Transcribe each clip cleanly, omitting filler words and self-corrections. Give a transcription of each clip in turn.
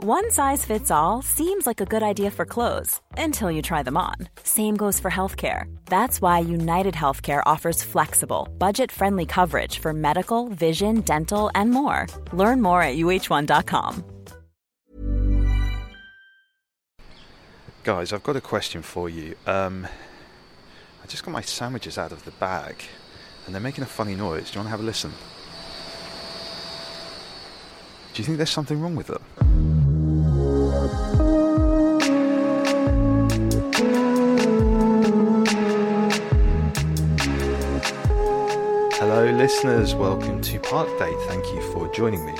One size fits all seems like a good idea for clothes until you try them on. Same goes for healthcare. That's why United Healthcare offers flexible, budget-friendly coverage for medical, vision, dental, and more. Learn more at uh1.com. Guys, I've got a question for you. I just got my sandwiches out of the bag and they're making a funny noise. Do you want to have a listen? Do you think there's something wrong with them? Hello listeners, welcome to Park Date. Thank you for joining me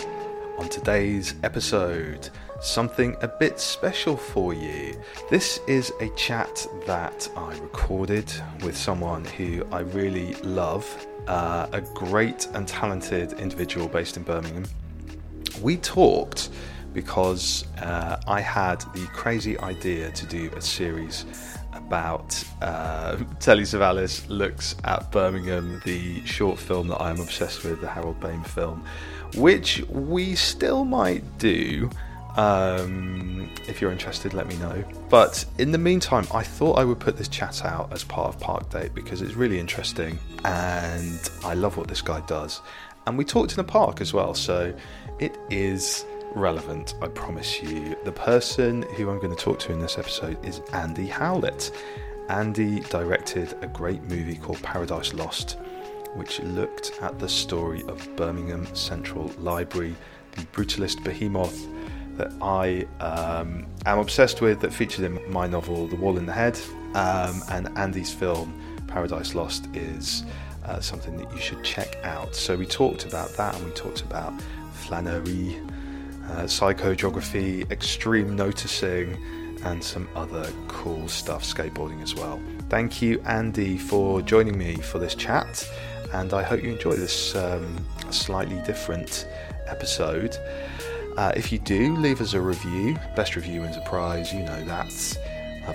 on today's episode. Something a bit special for you. This is a chat that I recorded with someone who I really love, a great and talented individual based in Birmingham. We talked because I had the crazy idea to do a series about Telly Savalas Looks at Birmingham, the short film that I'm obsessed with, the Harold Bain film, which we still might do. If you're interested, let me know. But in the meantime, I thought I would put this chat out as part of Park Date because it's really interesting and I love what this guy does. And we talked in the park as well, so it is relevant, I promise you. The person who I'm going to talk to in this episode is Andy Howlett. Andy directed a great movie called Paradise Lost, which looked at the story of Birmingham Central Library, the brutalist behemoth that I am obsessed with, that featured in my novel The Wall in the Head, and Andy's film Paradise Lost is something that you should check out. So we talked about that, and we talked about flânerie, psychogeography, extreme noticing, and some other cool stuff, skateboarding as well. Thank you, Andy, for joining me for this chat, and I hope you enjoy this slightly different episode. If you do, leave us a review. Best review wins a prize, you know that.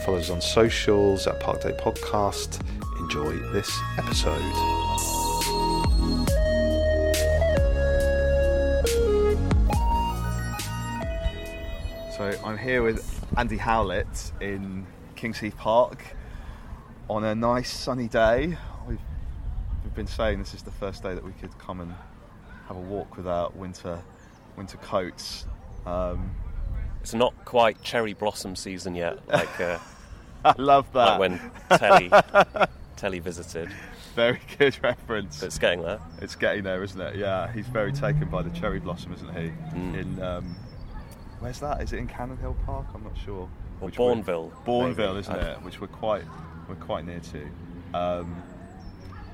Follow us on socials at Park Date Podcast. Enjoy this episode. So I'm here with Andy Howlett in Kings Heath Park on a nice sunny day. We've been saying this is the first day that we could come and have a walk without winter coats. It's not quite cherry blossom season yet, like I love that, like when Telly visited. Very good reference. But it's getting there, isn't it? Yeah, he's very taken by the cherry blossom, isn't he? In where's that, is it in Cannon Hill Park? I'm not sure. Or Bourneville, isn't it, which we're quite near to.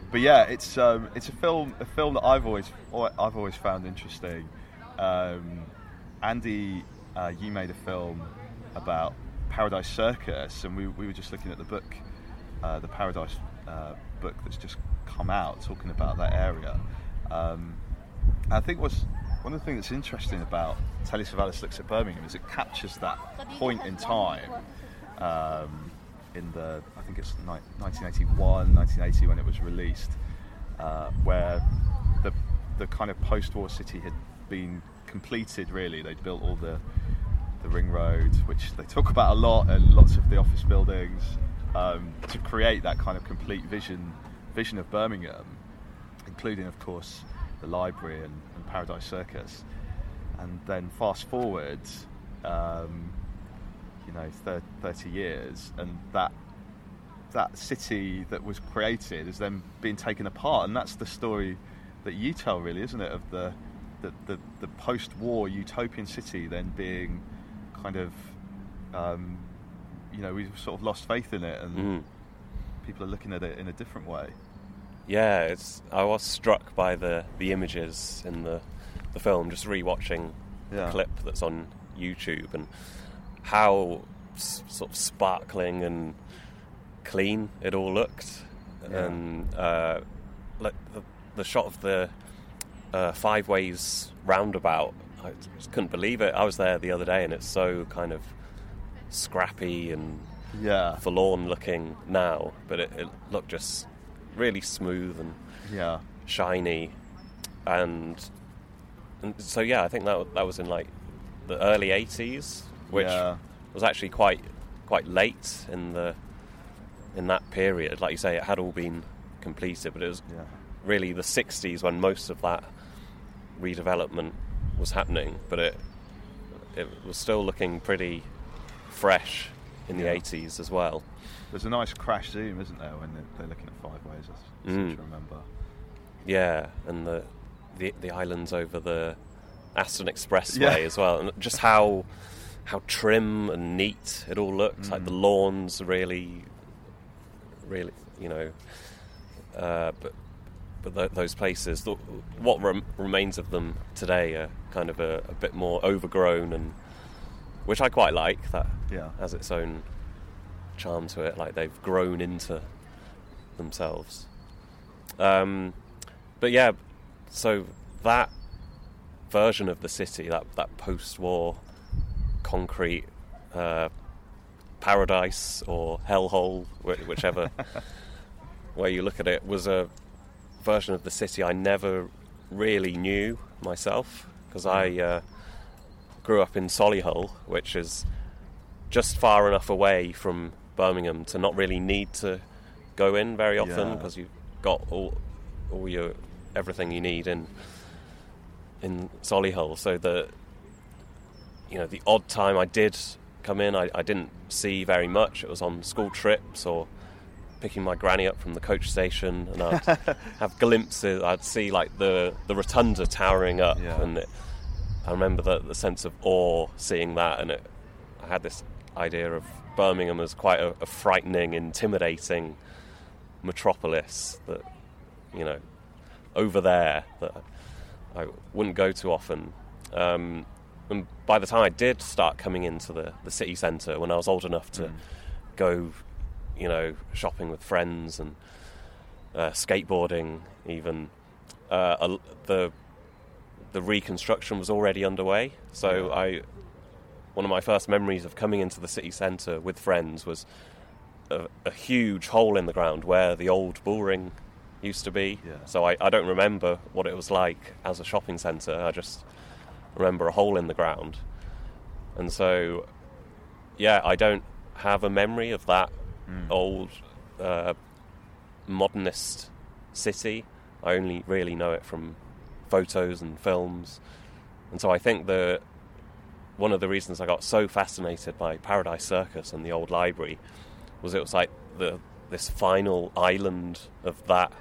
But yeah, it's a film that I've always found interesting. Andy, you made a film about Paradise Circus, and we were just looking at the book, the Paradise book that's just come out, talking about that area. I think what's one of the things that's interesting about Telly Savalas Looks at Birmingham is it captures that point in time, in the, I think it's 1981, 1980 when it was released, where the kind of post-war city had been completed, really. They'd built all the ring road, which they talk about a lot, and lots of the office buildings, to create that kind of complete vision of Birmingham, including of course the library and Paradise Circus. And then fast forward 30 years, and that city that was created is then being taken apart, and that's the story that you tell, really, isn't it, of the post-war utopian city then being kind of, we've sort of lost faith in it, and people are looking at it in a different way. Yeah, I was struck by the images in the film, just re-watching the clip that's on YouTube, and how sort of sparkling and clean it all looked. Yeah. And like the shot of the Five Ways roundabout, I just couldn't believe it. I was there the other day, and it's so kind of scrappy and forlorn looking now, but it looked just really smooth and shiny. And so, yeah, I think that was in, like, the early 80s, which was actually quite late in that period. Like you say, it had all been completed, but it was really the 60s when most of that redevelopment was happening. But it was still looking pretty fresh in the 80s as well. There's a nice crash zoom, isn't there, when they're looking at Five Ways, I seem to remember. Yeah, and the islands over the Aston Expressway as well, and just how trim and neat it all looked. Like the lawns, really, really, you know. But those places, what remains of them today, are kind of a bit more overgrown, and which I quite like. That has its own charm to it. Like they've grown into themselves. But yeah. So that version of the city, that post-war concrete paradise or hellhole, whichever way you look at it, was a version of the city I never really knew myself, because I grew up in Solihull, which is just far enough away from Birmingham to not really need to go in very often, because you've got all your... everything you need in Solihull. So the odd time I did come in, I didn't see very much. It was on school trips or picking my granny up from the coach station, and I'd have glimpses. I'd see like the rotunda towering up, and I remember the sense of awe seeing that, and I had this idea of Birmingham as quite a frightening, intimidating metropolis that, you know, over there that I wouldn't go to often. And by the time I did start coming into the city centre, when I was old enough to go, you know, shopping with friends and skateboarding even, the reconstruction was already underway. So one of my first memories of coming into the city centre with friends was a huge hole in the ground where the old Bullring used to be. So I don't remember what it was like as a shopping centre. I just remember a hole in the ground, and so I don't have a memory of that old modernist city. I only really know it from photos and films, and so I think one of the reasons I got so fascinated by Paradise Circus and the old library was it was like this final island of that.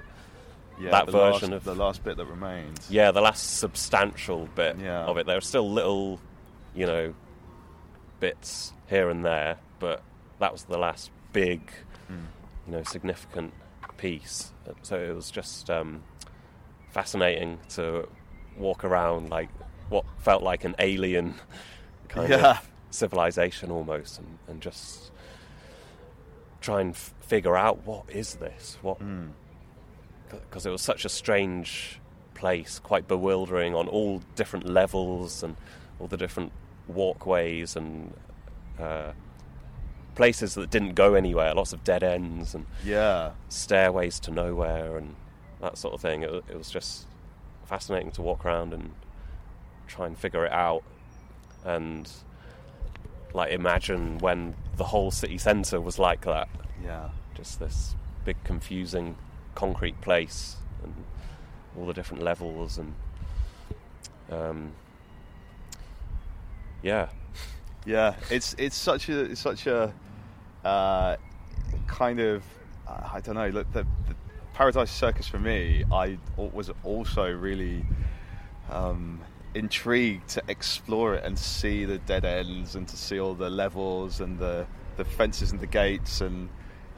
Yeah, that version of the last bit that remains. Yeah, the last substantial bit of it. There are still little, you know, bits here and there, but that was the last big, you know, significant piece. So it was just fascinating to walk around like what felt like an alien kind of civilization almost, and just try and figure out what is this, what. Because it was such a strange place, quite bewildering on all different levels and all the different walkways and places that didn't go anywhere, lots of dead ends and stairways to nowhere and that sort of thing. It was just fascinating to walk around and try and figure it out, and like imagine when the whole city centre was like that. Yeah, just this big confusing concrete place and all the different levels, and it's such a kind of, I don't know, look, the Paradise Circus for me, I was also really intrigued to explore it and see the dead ends and to see all the levels and the fences and the gates, and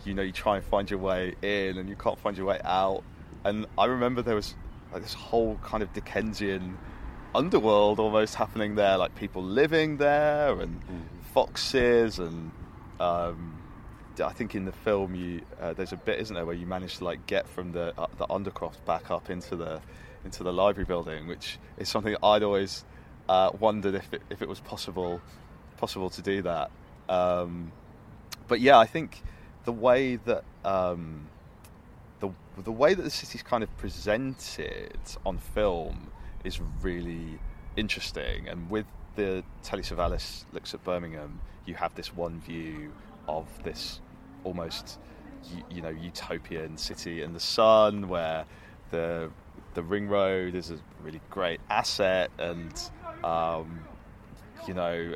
you know, you try and find your way in and you can't find your way out. And I remember there was like this whole kind of Dickensian underworld almost happening there, like people living there and foxes and I think in the film you there's a bit, isn't there, where you manage to like get from the Undercroft back up into the library building, which is something I'd always wondered if it was possible to do that. But yeah, I think the way that the city's kind of presented on film is really interesting. And with the Telly Savalas looks at Birmingham, you have this one view of this almost utopian city in the sun, where the ring road is a really great asset, and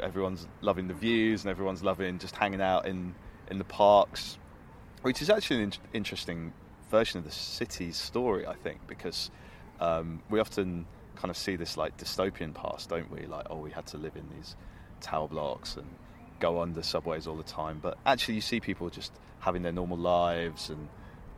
everyone's loving the views and everyone's loving just hanging out in the parks, which is actually an interesting version of the city's story, I think, because we often kind of see this like dystopian past, don't we? Like, oh, we had to live in these tower blocks and go under subways all the time. But actually, you see people just having their normal lives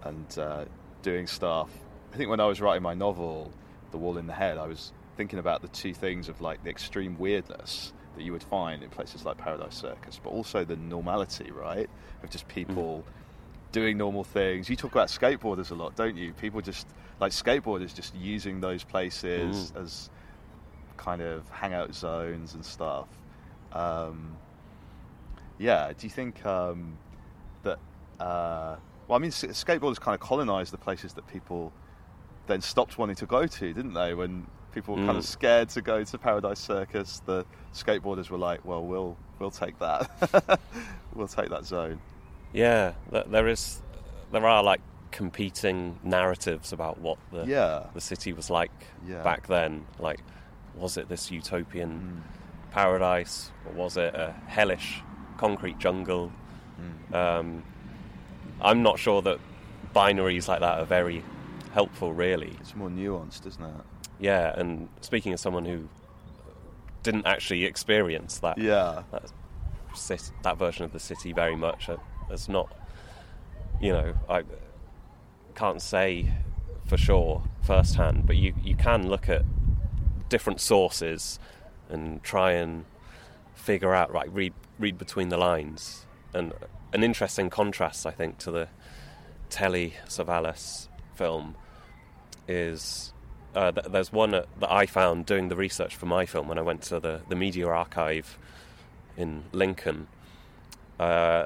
and doing stuff. I think when I was writing my novel, The Wall in the Head, I was thinking about the two things of like the extreme weirdness that you would find in places like Paradise Circus, but also the normality, right, of just people doing normal things. You talk about skateboarders a lot, don't you? People just, like skateboarders, just using those places as kind of hangout zones and stuff. Yeah, do you think that... well, I mean, skateboarders kind of colonised the places that people then stopped wanting to go to, didn't they? When people were kind of scared to go to Paradise Circus, the skateboarders were like, well, we'll take that. We'll take that zone. Yeah, there are like competing narratives about what the city was like back then. Like, was it this utopian paradise, or was it a hellish concrete jungle? I'm not sure that binaries like that are very helpful, really. It's more nuanced, isn't it? Yeah, and speaking as someone who didn't actually experience that, that version of the city very much. It's not, I can't say for sure firsthand, but you can look at different sources and try and figure out, right, read between the lines. And an interesting contrast, I think, to the Telly Savalas film is there's one that I found doing the research for my film when I went to the Media Archive in Lincoln. There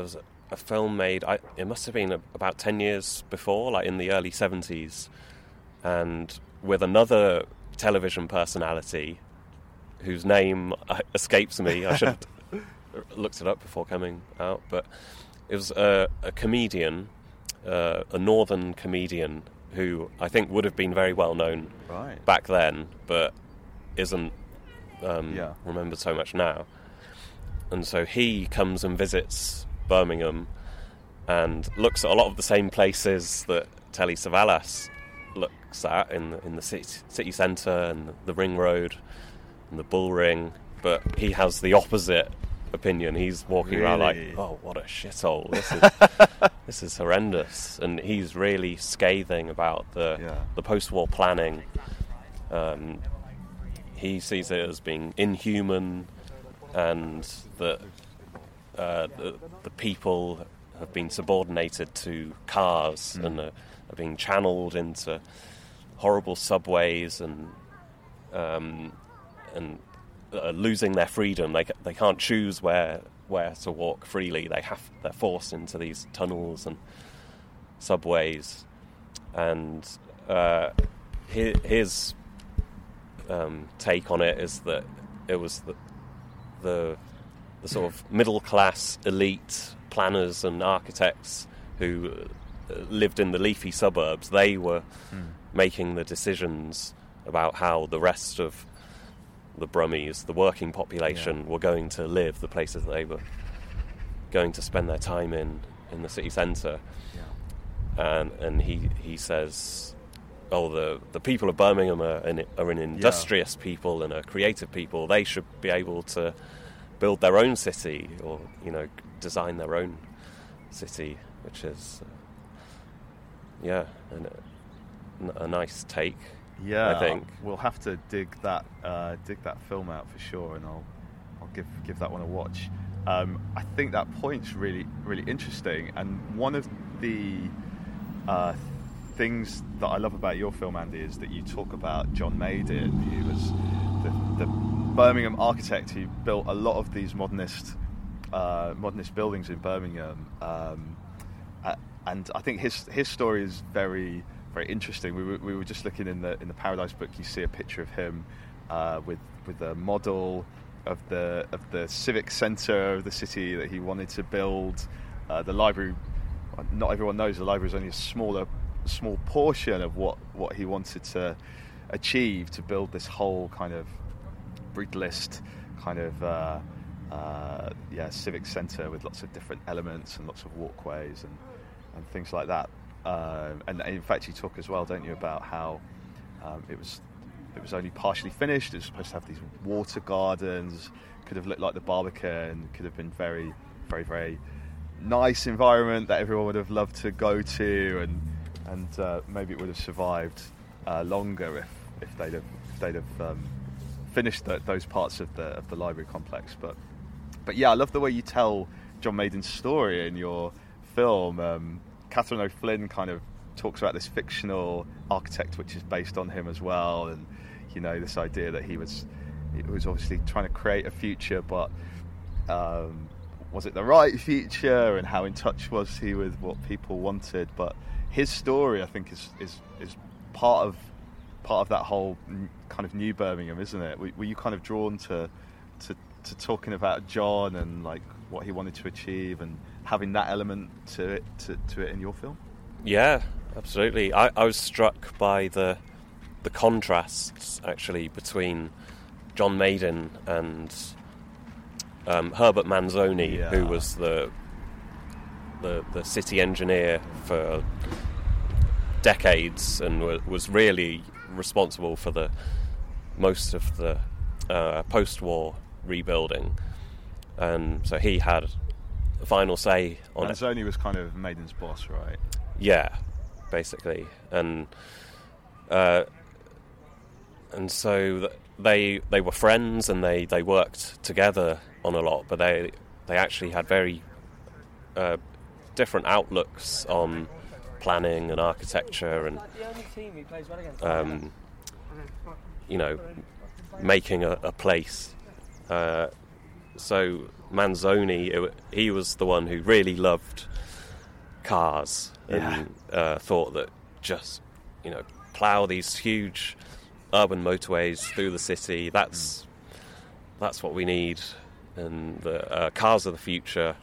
was a film made, it must have been about 10 years before, like in the early 70s, and with another television personality whose name escapes me. I should have looked it up before coming out, but it was a comedian, a northern comedian, who I think would have been very well known back then, but isn't remembered so much now. And so he comes and visits Birmingham and looks at a lot of the same places that Telly Savalas looks at in the city centre and the Ring Road and the Bullring, but he has the opposite opinion. He's walking around like, oh, what a shithole! This is horrendous, and he's really scathing about the post-war planning. He sees it as being inhuman, and that the people have been subordinated to cars and are being channeled into horrible subways and losing their freedom. They can't choose where to walk freely. They're forced into these tunnels and subways. And his take on it is that it was the sort of middle-class elite planners and architects who lived in the leafy suburbs, they were making the decisions about how the rest of the Brummies, the working population, were going to live, the places that they were going to spend their time in the city centre. Yeah. And he says, oh, the people of Birmingham are an industrious people and are creative people. They should be able to build their own city, or design their own city, which is a nice take. Yeah, I think we'll have to dig that film out for sure, and I'll give that one a watch. I think that point's really, really interesting, and one of the things that I love about your film, Andy, is that you talk about John Madin, who was the Birmingham architect who built a lot of these modernist buildings in Birmingham, and I think his story is very, very interesting. We were just looking in the Paradise book. You see a picture of him with a model of the civic centre of the city that he wanted to build. The library, not everyone knows, the library is only a small portion of what he wanted to achieve, to build this whole kind of brutalist kind of civic centre with lots of different elements and lots of walkways and things like that. And in fact, you talk as well, don't you, about how it was only partially finished. It was supposed to have these water gardens, could have looked like the Barbican, could have been very, very, very nice environment that everyone would have loved to go to, and maybe it would have survived longer if they'd have finished those parts of the library complex. But yeah, I love the way you tell John Madin's story in your film. Catherine O'Flynn kind of talks about this fictional architect, which is based on him as well, and you know, this idea that he was obviously trying to create a future, but was it the right future, and how in touch was he with what people wanted? But his story, I think, is part of that whole kind of new Birmingham, isn't it? Were you kind of drawn to talking about John and like what he wanted to achieve and having that element to it in your film? Yeah, absolutely. I was struck by the contrasts actually between John Madin and Herbert Manzoni, yeah, who was the city engineer for decades and was really responsible for the most of the post-war rebuilding, and so he had the final say on it. Manzoni was kind of Madin's boss, right? Yeah, basically, and so they were friends and they worked together on a lot, but they actually had very different outlooks on planning and architecture and you know, making a place. So Manzoni, he was the one who really loved cars and thought that just, you know, plough these huge urban motorways through the city. That's what we need, and the cars are the future.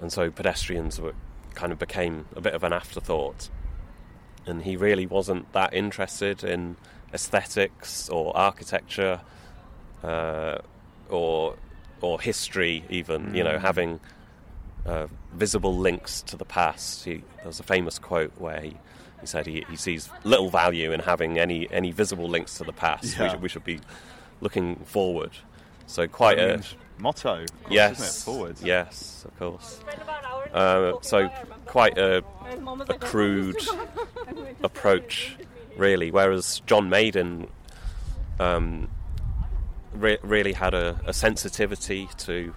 And so pedestrians became a bit of an afterthought, and he really wasn't that interested in aesthetics or architecture or history even. You know, having visible links to the past. There was a famous quote where he said he sees little value in having any visible links to the past. Yeah. We should be looking forward. So quite a motto, of course, yes, isn't it? Forward. Yes, of course. So quite a crude approach, really. Whereas John Madin really had a sensitivity to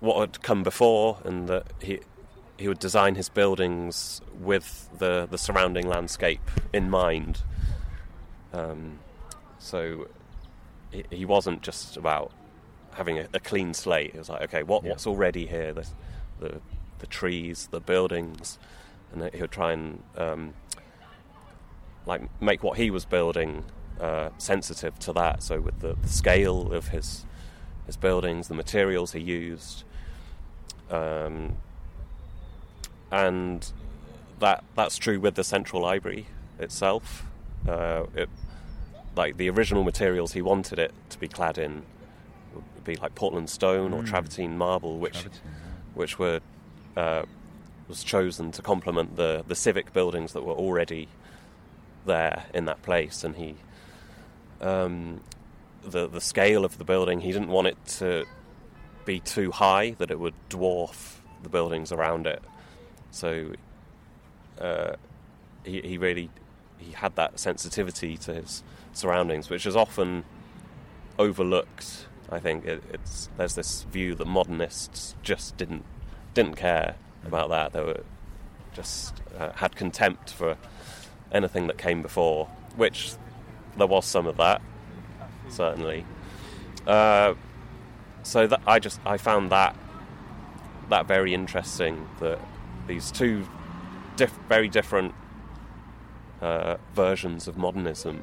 what had come before, and that he would design his buildings with the surrounding landscape in mind. So he wasn't just about having a clean slate. It was like, okay, what's already here? The trees, the buildings, and he would try and make what he was building sensitive to that. So with the scale of his buildings, the materials he used, and that's true with the Central Library itself. Like the original materials he wanted it to be clad in would be like Portland stone or Travertine marble, which were was chosen to complement the civic buildings that were already there in that place. And he the scale of the building, he didn't want it to be too high that it would dwarf the buildings around it. So he really he had that sensitivity to his surroundings, which is often overlooked. I think there's this view that modernists just didn't care about that. They were just had contempt for anything that came before, which there was some of that, certainly. So that I found that very interesting, that these two very different versions of modernism,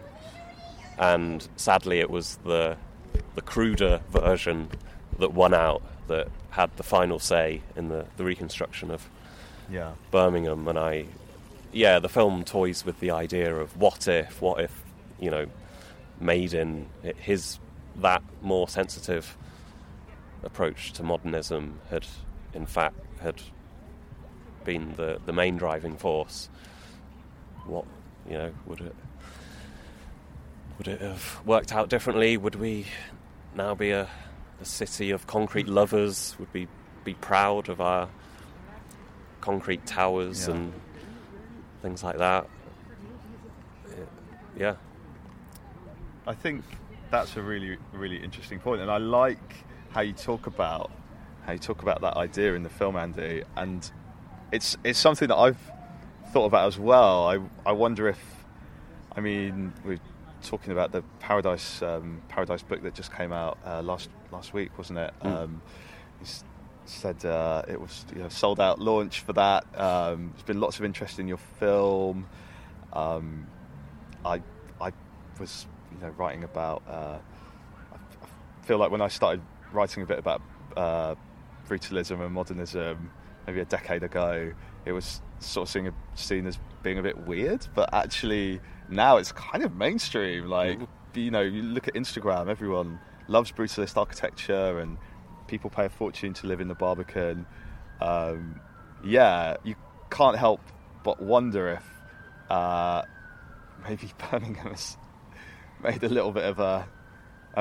and sadly it was the cruder version that won out, that had the final say in the reconstruction of Birmingham. And the film toys with the idea of what if Madin, his that more sensitive approach to modernism had in fact been the main driving force. What would it have worked out differently? Would we now be a city of concrete lovers? Would we be proud of our concrete towers and things like that? Yeah. I think that's a really, really interesting point, and I like how you talk about that idea in the film, Andy. And it's something that I've thought about as well. I wonder if, we're talking about the Paradise book that just came out last week, wasn't it? Said it was sold out launch for that. There's been lots of interest in your film. I was writing about. I feel like when I started writing a bit about brutalism and modernism maybe a decade ago, it was sort of seen as being a bit weird, but actually now it's kind of mainstream. Like you look at Instagram, everyone loves brutalist architecture, and people pay a fortune to live in the Barbican. You can't help but wonder if maybe Birmingham has made a little bit of a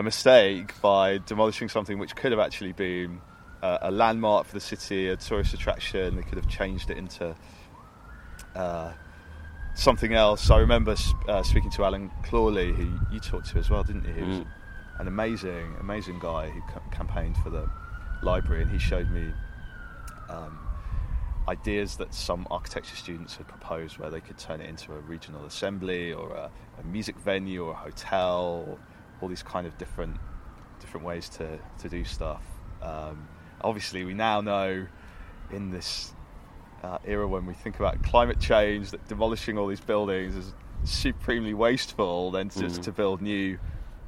mistake by demolishing something which could have actually been a landmark for the city, a tourist attraction. They could have changed it into something else. I remember speaking to Alan Clawley, who you talked to as well, didn't you? He was an amazing guy who campaigned for the library, and he showed me ideas that some architecture students had proposed where they could turn it into a regional assembly or a music venue or a hotel, or all these kind of different ways to do stuff. Obviously we now know in this era when we think about climate change that demolishing all these buildings is supremely wasteful, then just to build new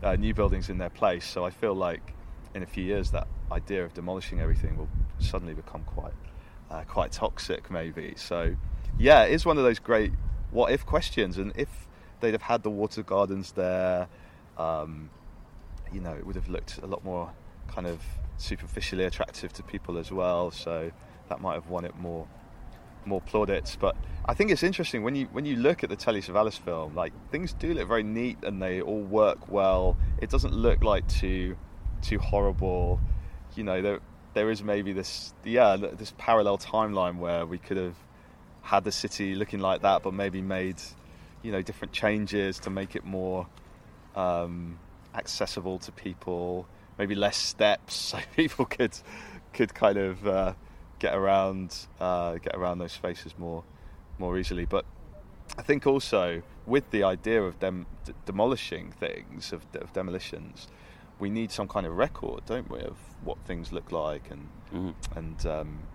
buildings in their place. So I feel like in a few years that idea of demolishing everything will suddenly become quite toxic, maybe. So it is one of those great what if questions. And if they'd have had the water gardens there, it would have looked a lot more kind of superficially attractive to people as well. So that might have won it more plaudits. But I think it's interesting when you look at the Telly Savalas film, like things do look very neat and they all work well. It doesn't look like too horrible. There is maybe this parallel timeline where we could have had the city looking like that, but maybe made different changes to make it more accessible to people. Maybe less steps, so people could kind of get around those spaces more easily. But I think also with the idea of demolishing things, of demolitions, we need some kind of record, don't we, of what things look like and and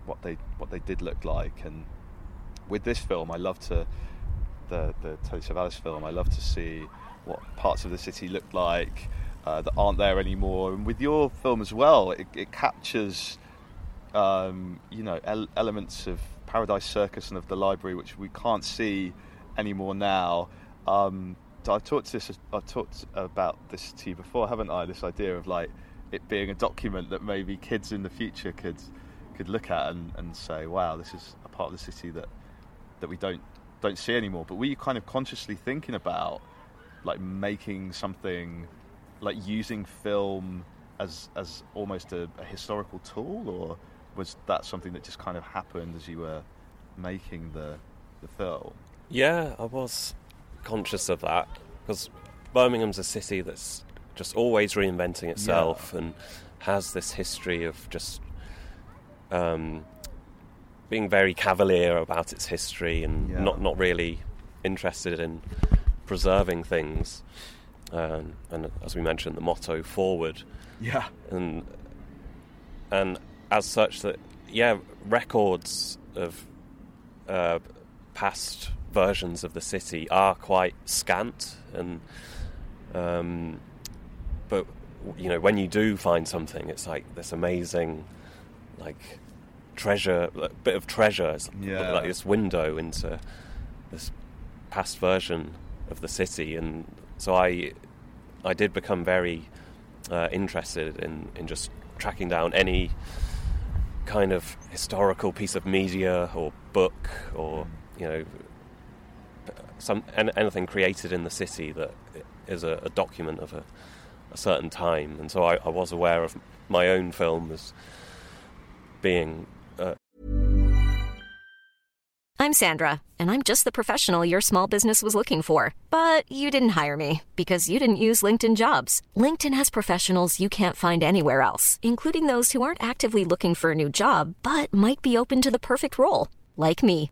what they did look like. And with this film, I love to the Telly Savalas film. I love to see what parts of the city looked like that aren't there anymore. And with your film as well, it captures elements of Paradise Circus and of the library which we can't see anymore now. I've talked about this to you before, haven't I? This idea of like it being a document that maybe kids in the future could look at and say, wow, this is a part of the city that we don't see anymore. But were you kind of consciously thinking about like making something, like using film as almost a historical tool, or was that something that just kind of happened as you were making the film? Yeah, I was. conscious of that, because Birmingham's a city that's just always reinventing itself and has this history of just being very cavalier about its history and not really interested in preserving things. And as we mentioned, the motto, forward. Yeah. And as such that, records of past versions of the city are quite scant, and but you know, when you do find something, it's like this amazing, like treasure, a bit of treasure. It's like this window into this past version of the city, and so I did become very interested in just tracking down any kind of historical piece of media or book or anything created in the city that is a document of a certain time. And so I was aware of my own film as being. I'm Sandra, and I'm just the professional your small business was looking for. But you didn't hire me, because you didn't use LinkedIn Jobs. LinkedIn has professionals you can't find anywhere else, including those who aren't actively looking for a new job, but might be open to the perfect role, like me.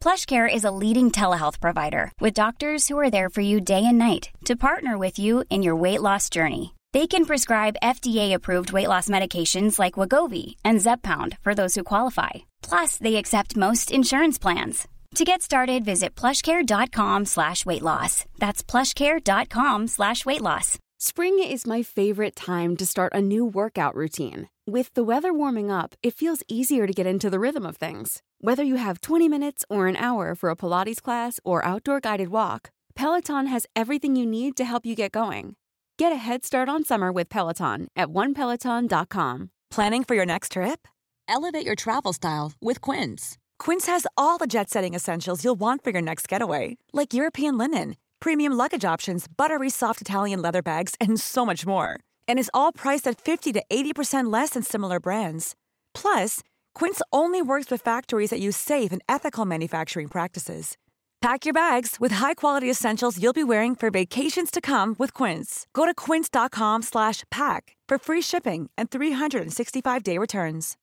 PlushCare is a leading telehealth provider with doctors who are there for you day and night to partner with you in your weight loss journey. They can prescribe FDA-approved weight loss medications like Wegovy and Zepbound for those who qualify. Plus, they accept most insurance plans. To get started, visit plushcare.com/weight-loss. That's plushcare.com/weight-loss. Spring is my favorite time to start a new workout routine. With the weather warming up, it feels easier to get into the rhythm of things. Whether you have 20 minutes or an hour for a Pilates class or outdoor guided walk, Peloton has everything you need to help you get going. Get a head start on summer with Peloton at onepeloton.com. Planning for your next trip? Elevate your travel style with Quince. Quince has all the jet-setting essentials you'll want for your next getaway, like European linen, premium luggage options, buttery soft Italian leather bags, and so much more. And is all priced at 50 to 80% less than similar brands. Plus, Quince only works with factories that use safe and ethical manufacturing practices. Pack your bags with high-quality essentials you'll be wearing for vacations to come with Quince. Go to quince.com/pack for free shipping and 365-day returns.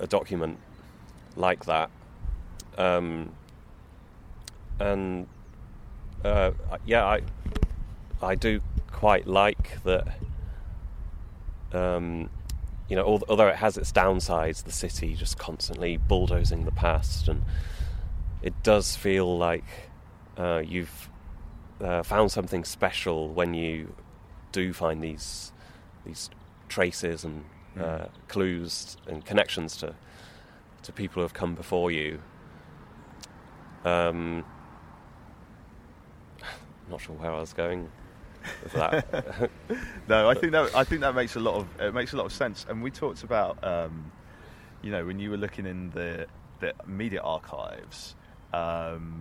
A document like that, I do quite like that. Although it has its downsides, the city just constantly bulldozing the past, and it does feel like you've found something special when you do find these traces and. Clues and connections to people who have come before you. I'm not sure where I was going with that. No, I think that makes a lot of sense. And we talked about when you were looking in the media archives. When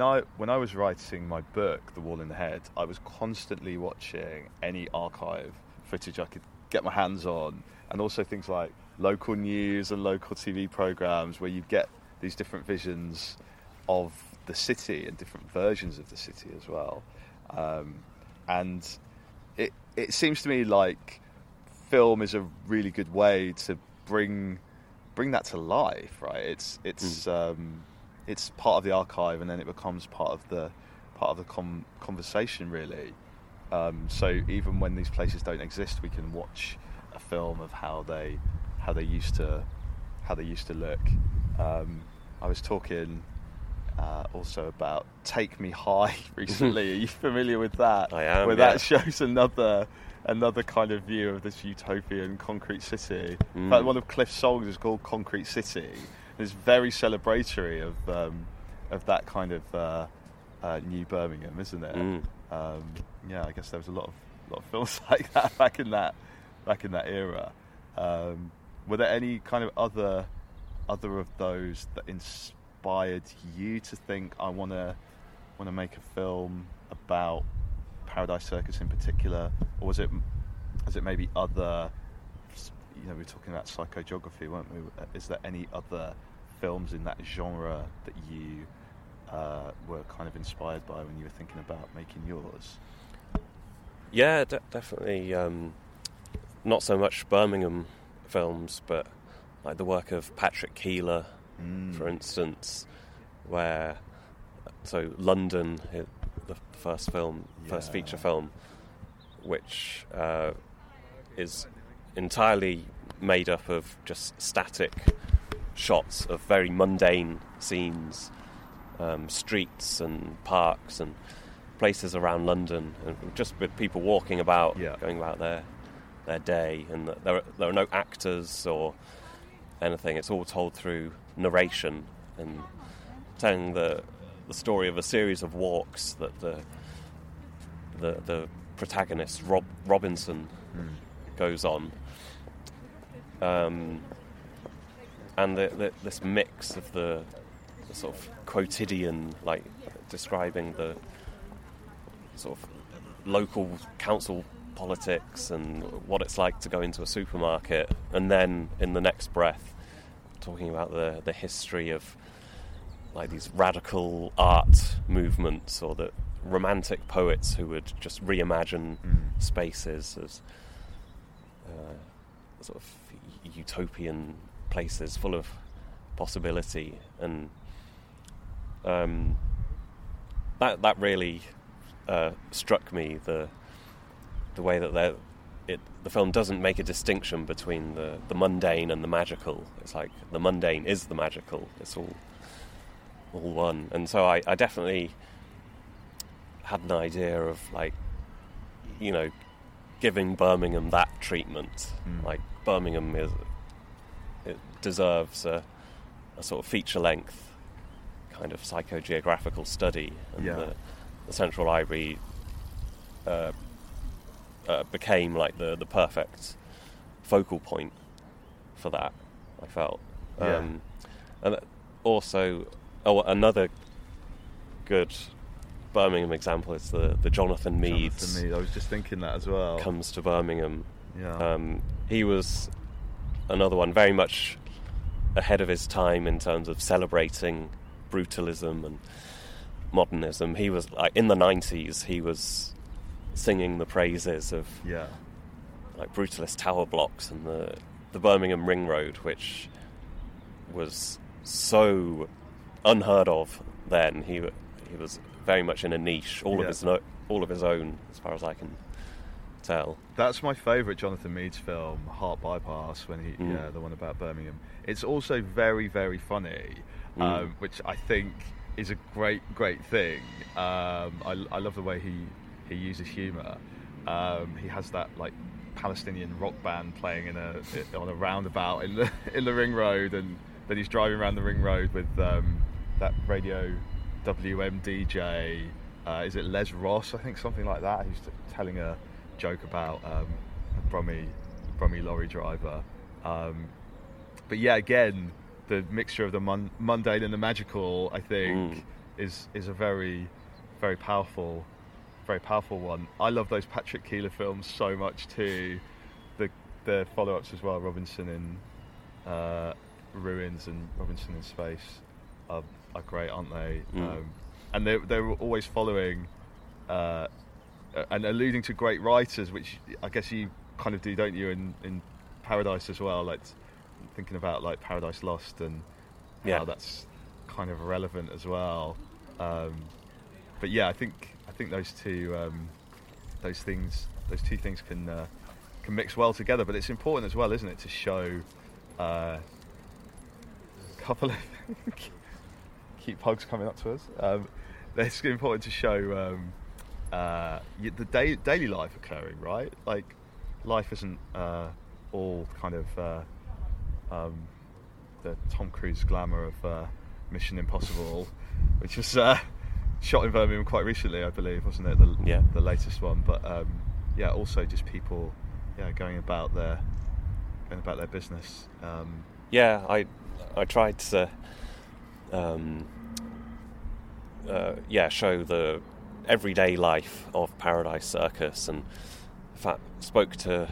I was writing my book, The Wall in the Head, I was constantly watching any archive footage I could get my hands on, and also things like local news and local TV programmes where you get these different visions of the city and different versions of the city as well. And it seems to me like film is a really good way to bring that to life, right? It's part of the archive, and then it becomes part of the conversation, really. So even when these places don't exist, we can watch a film of how they used to look. I was talking also about Take Me High recently. Are you familiar with that? I am. Where that shows another kind of view of this utopian concrete city. In fact, one of Cliff's songs is called Concrete City. It's very celebratory of that kind of new Birmingham, isn't it? I guess there was a lot of lot of films like that back in that era. Were there any kind of other of those that inspired you to think, I want to make a film about Paradise Circus in particular? Or was it maybe other, you know, we were talking about psychogeography, weren't we? Is there any other films in that genre that you were kind of inspired by when you were thinking about making yours? Yeah, definitely. Not so much Birmingham films, but like the work of Patrick Keiller, for instance, where London, the first film, first feature film, which is entirely made up of just static shots of very mundane scenes, streets and parks and places around London, and just with people walking about, going about their day, and there are no actors or anything. It's all told through narration and telling the story of a series of walks that the protagonist Robinson goes on, and this mix of the sort of quotidian, like describing the sort of local council politics and what it's like to go into a supermarket, and then in the next breath talking about the history of like these radical art movements, or the romantic poets who would just reimagine spaces as sort of utopian places full of possibility, and that really struck me, the way that the film doesn't make a distinction between the mundane and the magical. It's like the mundane is the magical. It's all one. And so I definitely had an idea of, like, you know, giving Birmingham that treatment. Like Birmingham deserves a sort of feature-length kind of psychogeographical study. And the Central Library became like the perfect focal point for that, I felt. And also, another good Birmingham example is the Jonathan Meads. Jonathan Meads, I was just thinking that as well. Comes to Birmingham. Yeah. He was another one very much ahead of his time in terms of celebrating brutalism and modernism. He was, like, in the 90s, he was singing the praises of like brutalist tower blocks and the Birmingham Ring Road, which was so unheard of then. He was very much in a niche, all of his own, as far as I can tell. That's my favourite Jonathan Meads film, Heart Bypass, when he the one about Birmingham. It's also very, very funny, which I think is a great thing. I love the way he uses humour. He has that, like, Palestinian rock band playing on a roundabout in the ring road, and then he's driving around the ring road with that radio WMDJ, is it Les Ross, I think, something like that, who's telling a joke about a Brummie lorry driver. But yeah, again, the mixture of the mundane and the magical, I think, is a very, very powerful. Very powerful one. I love those Patrick Keiller films so much too. The follow-ups as well, Robinson in Ruins and Robinson in Space are great, aren't they? And they were always following and alluding to great writers, which I guess you kind of do, don't you, in Paradise as well, like thinking about like Paradise Lost and how that's kind of relevant as well. But yeah, I think those two things can mix well together. But it's important as well, isn't it, to show a couple of keep hugs coming up to us. It's important to show the daily life occurring, right? Like life isn't all kind of the Tom Cruise glamour of Mission Impossible, which is shot in Birmingham quite recently, I believe, wasn't it? The latest one. But yeah, also just people, yeah, going about their business. Yeah, I tried to show the everyday life of Paradise Circus, and in fact spoke to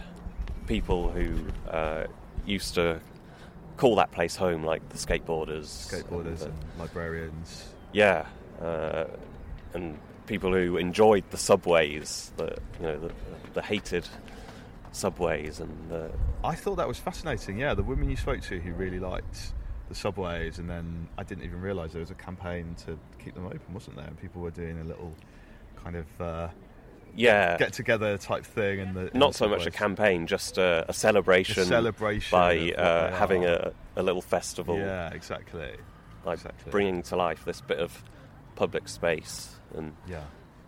people who used to call that place home, like the skateboarders and librarians. Yeah, and people who enjoyed the subways, the hated subways. And I thought that was fascinating. Yeah, the women you spoke to who really liked the subways, and then I didn't even realise there was a campaign to keep them open, wasn't there? And people were doing a little kind of get together type thing. And not so much a campaign, just a celebration. A celebration by having a little festival. Yeah, exactly. Like bringing to life this bit of public space and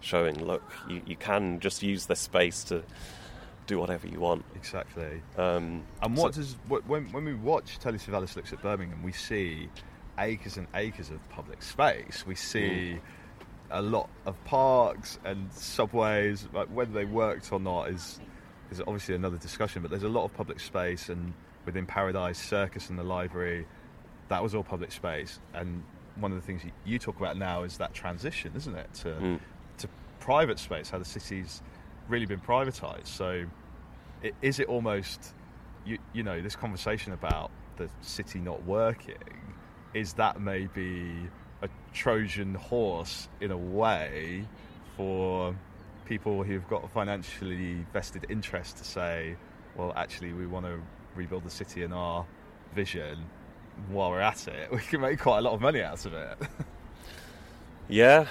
showing, look, you can just use this space to do whatever you want. Exactly. And when we watch Telly Savalas Looks at Birmingham, we see acres and acres of public space. We see a lot of parks and subways. Like, whether they worked or not is obviously another discussion, but there's a lot of public space, and within Paradise Circus and the library, that was all public space. And one of the things you talk about now is that transition, isn't it, to private space, how the city's really been privatised. So is it almost, this conversation about the city not working, is that maybe a Trojan horse in a way for people who've got a financially vested interest to say, well, actually, we want to rebuild the city in our vision. While we're at it, we can make quite a lot of money out of it. Yeah,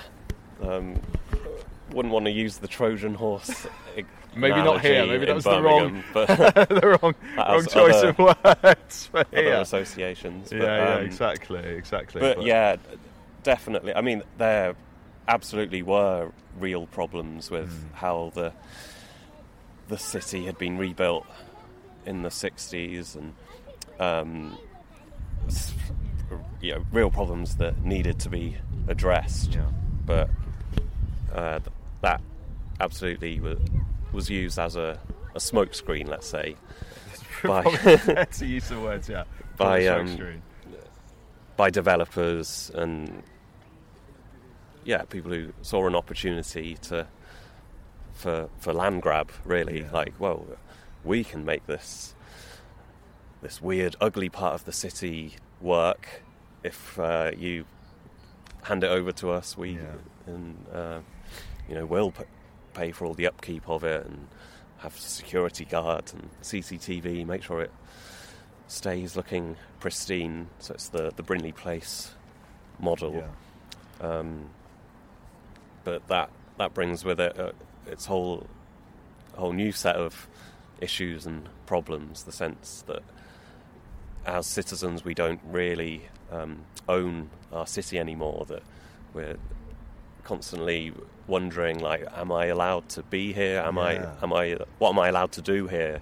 wouldn't want to use the Trojan horse. Maybe not here. Maybe that was the wrong choice of words. But other associations. But, exactly. But yeah, definitely. I mean, there absolutely were real problems with how the city had been rebuilt in the 60s, and real problems that needed to be addressed, but that absolutely was used as a smokescreen, let's say. That's the use of words, yeah. By developers and people who saw an opportunity for land grab, really, like, well, we can make this weird, ugly part of the city work if you hand it over to us. We and we'll pay for all the upkeep of it and have security guards and CCTV, make sure it stays looking pristine. So it's the Brindley Place model, but that brings with it its whole new set of issues and problems. The sense that as citizens, we don't really own our city anymore, that we're constantly wondering, like, am I allowed to be here? What am I allowed to do here?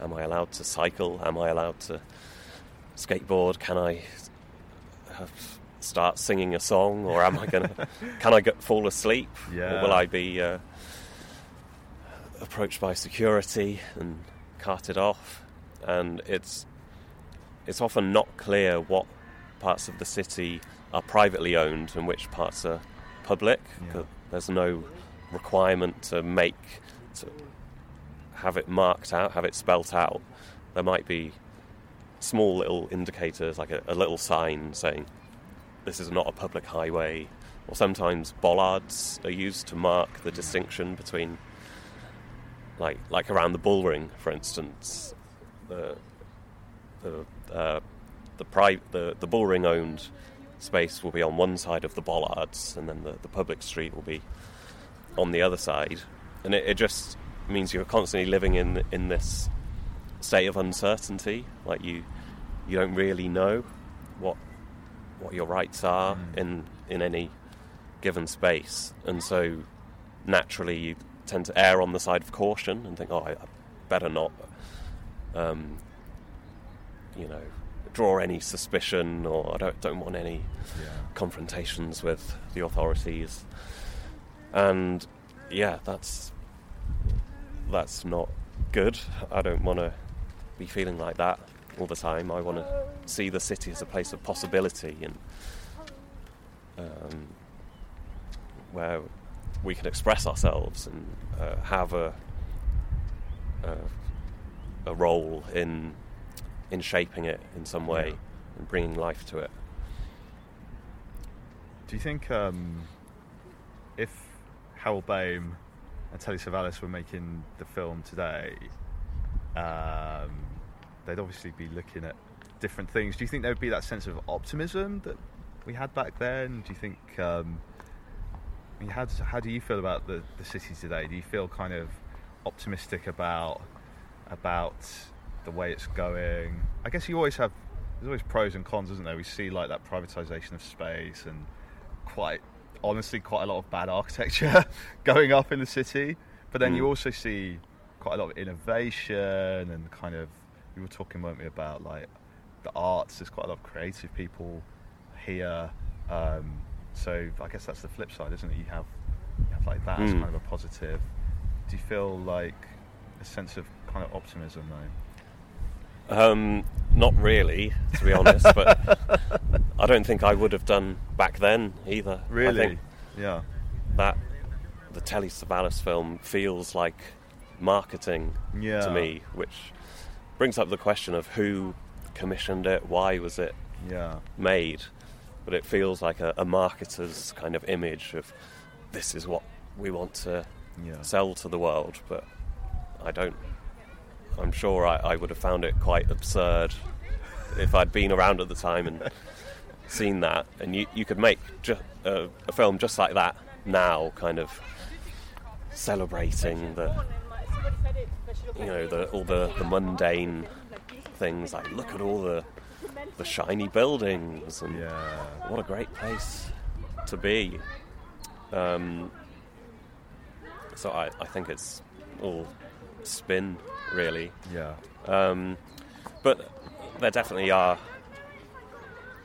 Am I allowed to cycle? Am I allowed to skateboard? Can I start singing a song? Or am I going to, fall asleep? Yeah. Or will I be approached by security and carted off? And it's often not clear what parts of the city are privately owned and which parts are public. Yeah. There's no requirement to have it marked out, have it spelt out. There might be small little indicators, like a little sign saying, this is not a public highway. Or sometimes bollards are used to mark the distinction between, like around the Bullring, for instance, the Bullring owned space will be on one side of the bollards, and then the public street will be on the other side, and it just means you're constantly living in this state of uncertainty. Like you don't really know what your rights are in any given space, and so naturally you tend to err on the side of caution and think, I better not. Draw any suspicion, or I don't want any confrontations with the authorities. And that's that's not good. I don't want to be feeling like that all the time. I want to see the city as a place of possibility and where we can express ourselves and have a role in shaping it in some way, yeah, and bringing life to it. Do you think if Harold Bain and Telly Savalas were making the film today, they'd obviously be looking at different things. Do you think there would be that sense of optimism that we had back then? Do you think... I mean, how do you feel about the city today? Do you feel kind of optimistic about the way it's going? I guess you always have... There's always pros and cons, isn't there? We see like that privatisation of space and quite a lot of bad architecture going up in the city. But then you also see quite a lot of innovation and kind of... We were talking, weren't we, about like the arts. There's quite a lot of creative people here. So I guess that's the flip side, isn't it? You have like that as kind of a positive. Do you feel like a sense of kind of optimism though? Not really, to be honest, but I don't think I would have done back then either. Really? I think that the Telly Savalas film feels like marketing to me, which brings up the question of who commissioned it, why was it made, but it feels like a marketer's kind of image of this is what we want to sell to the world. But I'm sure I would have found it quite absurd if I'd been around at the time and seen that. And you could make a film just like that now, kind of celebrating the... You know, all the mundane things, like look at all the shiny buildings and what a great place to be. So I think it's all spin, really. Yeah. But there definitely are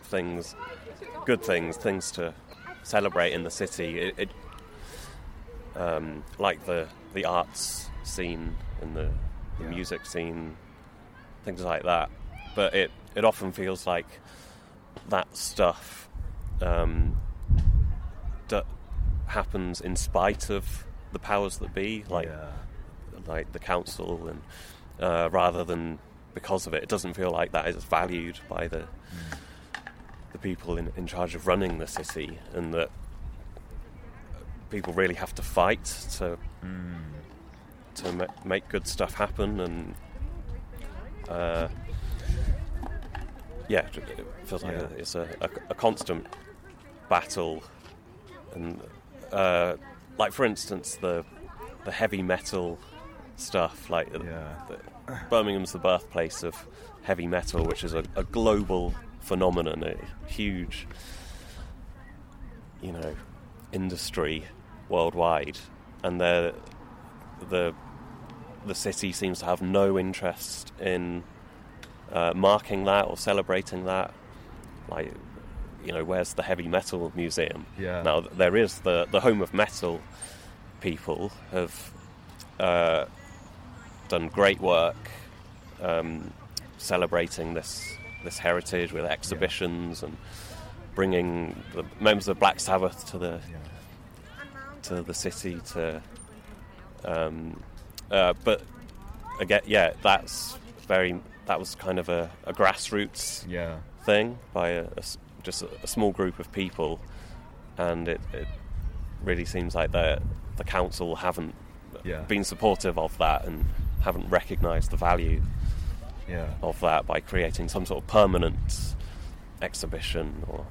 things, good things, things to celebrate in the city. It like the arts scene and the music scene, things like that, but it often feels like that stuff happens in spite of the powers that be, like the council, and rather than because of it. It doesn't feel like that is valued by the people in charge of running the city, and that people really have to fight to make good stuff happen, and it feels like it's a constant battle. And like, for instance, the heavy metal stuff, like Birmingham's the birthplace of heavy metal, which is a global phenomenon, a huge industry worldwide, and the city seems to have no interest in marking that or celebrating that. Like, where's the heavy metal museum? Yeah. Now, there is the Home of Metal. People have done great work celebrating this heritage with exhibitions and bringing the members of Black Sabbath to the city to... but again, that was kind of a grassroots thing by just a small group of people, and it really seems like the council haven't been supportive of that and haven't recognised the value of that by creating some sort of permanent exhibition. Or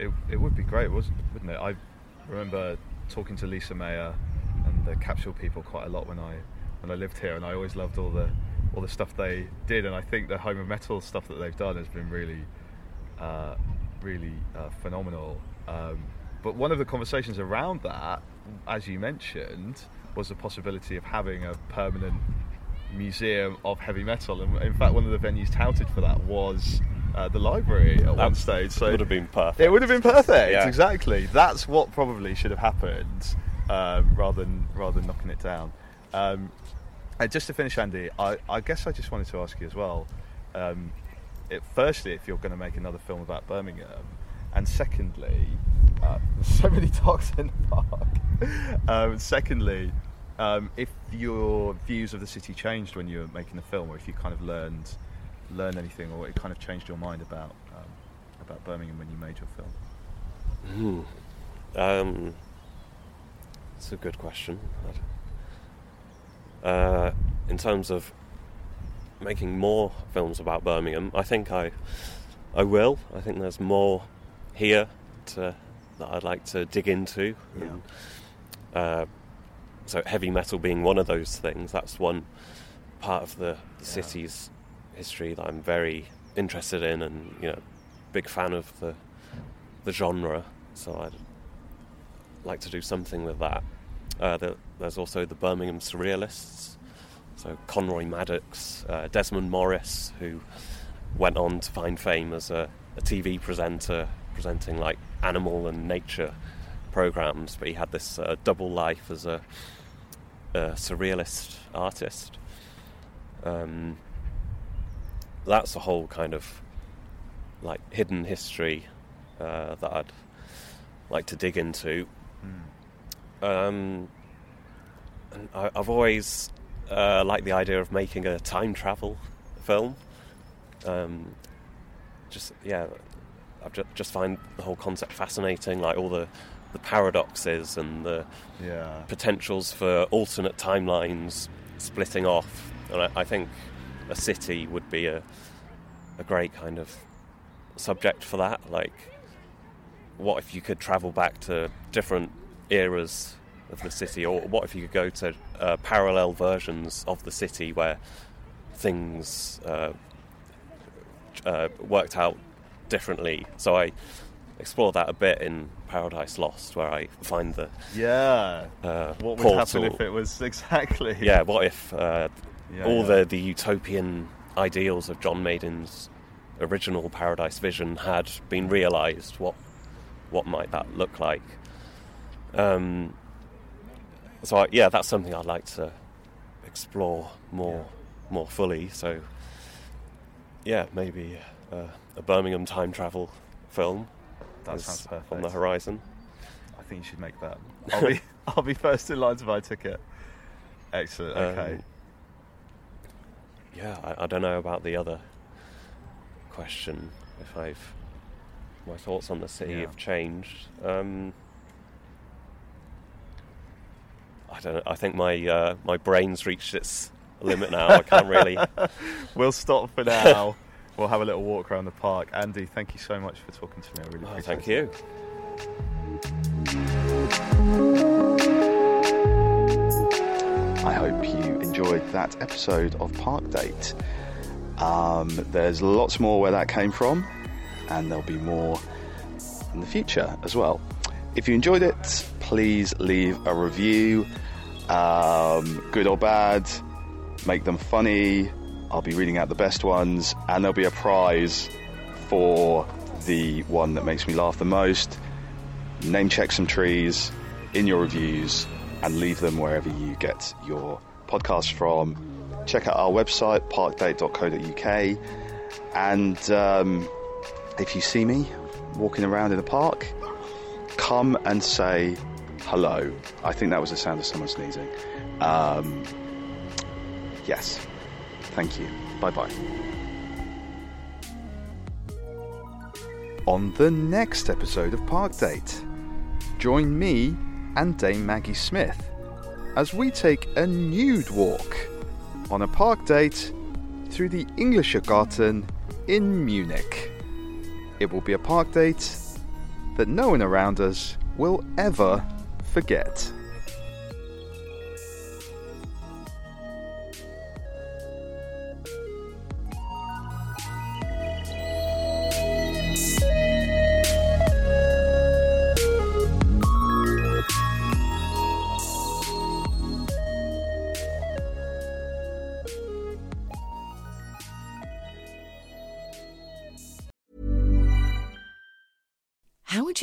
it would be great, wouldn't it? I remember talking to Lisa Mayer and the Capsule people quite a lot when I lived here, and I always loved all the stuff they did, and I think the Home of Metal stuff that they've done has been really phenomenal. But one of the conversations around that, as you mentioned, was the possibility of having a permanent museum of heavy metal, and in fact one of the venues touted for that was the library at one stage. So it would have been perfect exactly. That's what probably should have happened, rather than knocking it down. And just to finish, Andy, I guess I just wanted to ask you as well, firstly, if you're going to make another film about Birmingham, and secondly, there's so many dogs in the park. Secondly, if your views of the city changed when you were making the film, or if you kind of learned anything, or it kind of changed your mind about Birmingham when you made your film. It's a good question. In terms of making more films about Birmingham, I think I will. I think there's more here that I'd like to dig into. Yeah. And, so heavy metal being one of those things, that's one part of the city's history that I'm very interested in, and big fan of the genre. So I'd like to do something with that. There's also the Birmingham Surrealists, so Conroy Maddox, Desmond Morris, who went on to find fame as a TV presenter, presenting like animal and nature programs, but he had this double life as a surrealist artist. That's a whole kind of like hidden history that I'd like to dig into. And I've always liked the idea of making a time travel film. I just find the whole concept fascinating, like all the paradoxes and the potentials for alternate timelines splitting off. And I think a city would be a great kind of subject for that. Like, what if you could travel back to different eras of the city, or what if you could go to parallel versions of the city where things worked out differently? So I explored that a bit in Paradise Lost, where I find the what would happen if it was exactly what if the utopian ideals of John Madin's original Paradise vision had been realised? What might that look like? So that's something I'd like to explore more fully. So, maybe a Birmingham time travel film that's on the horizon. I think you should make that. I'll be first in line to buy a ticket. Excellent. Okay. I don't know about the other question. If my thoughts on the city have changed. I don't know. I think my brain's reached its limit now. I can't really. We'll stop for now. We'll have a little walk around the park. Andy, thank you so much for talking to me. I really appreciate it. Thank you. I hope you enjoyed that episode of Park Date. There's lots more where that came from, and there'll be more in the future as well. If you enjoyed it, please leave a review, good or bad. Make them funny. I'll be reading out the best ones, and there'll be a prize for the one that makes me laugh the most. Name check some trees in your reviews and leave them wherever you get your podcast from. Check out our website, parkdate.co.uk, and if you see me walking around in the park, come and say hello. I think that was the sound of someone sneezing. Yes. Thank you. Bye-bye. On the next episode of Park Date, join me and Dame Maggie Smith as we take a nude walk on a park date through the Englischer Garten in Munich. It will be a park date that no one around us will ever forget. How would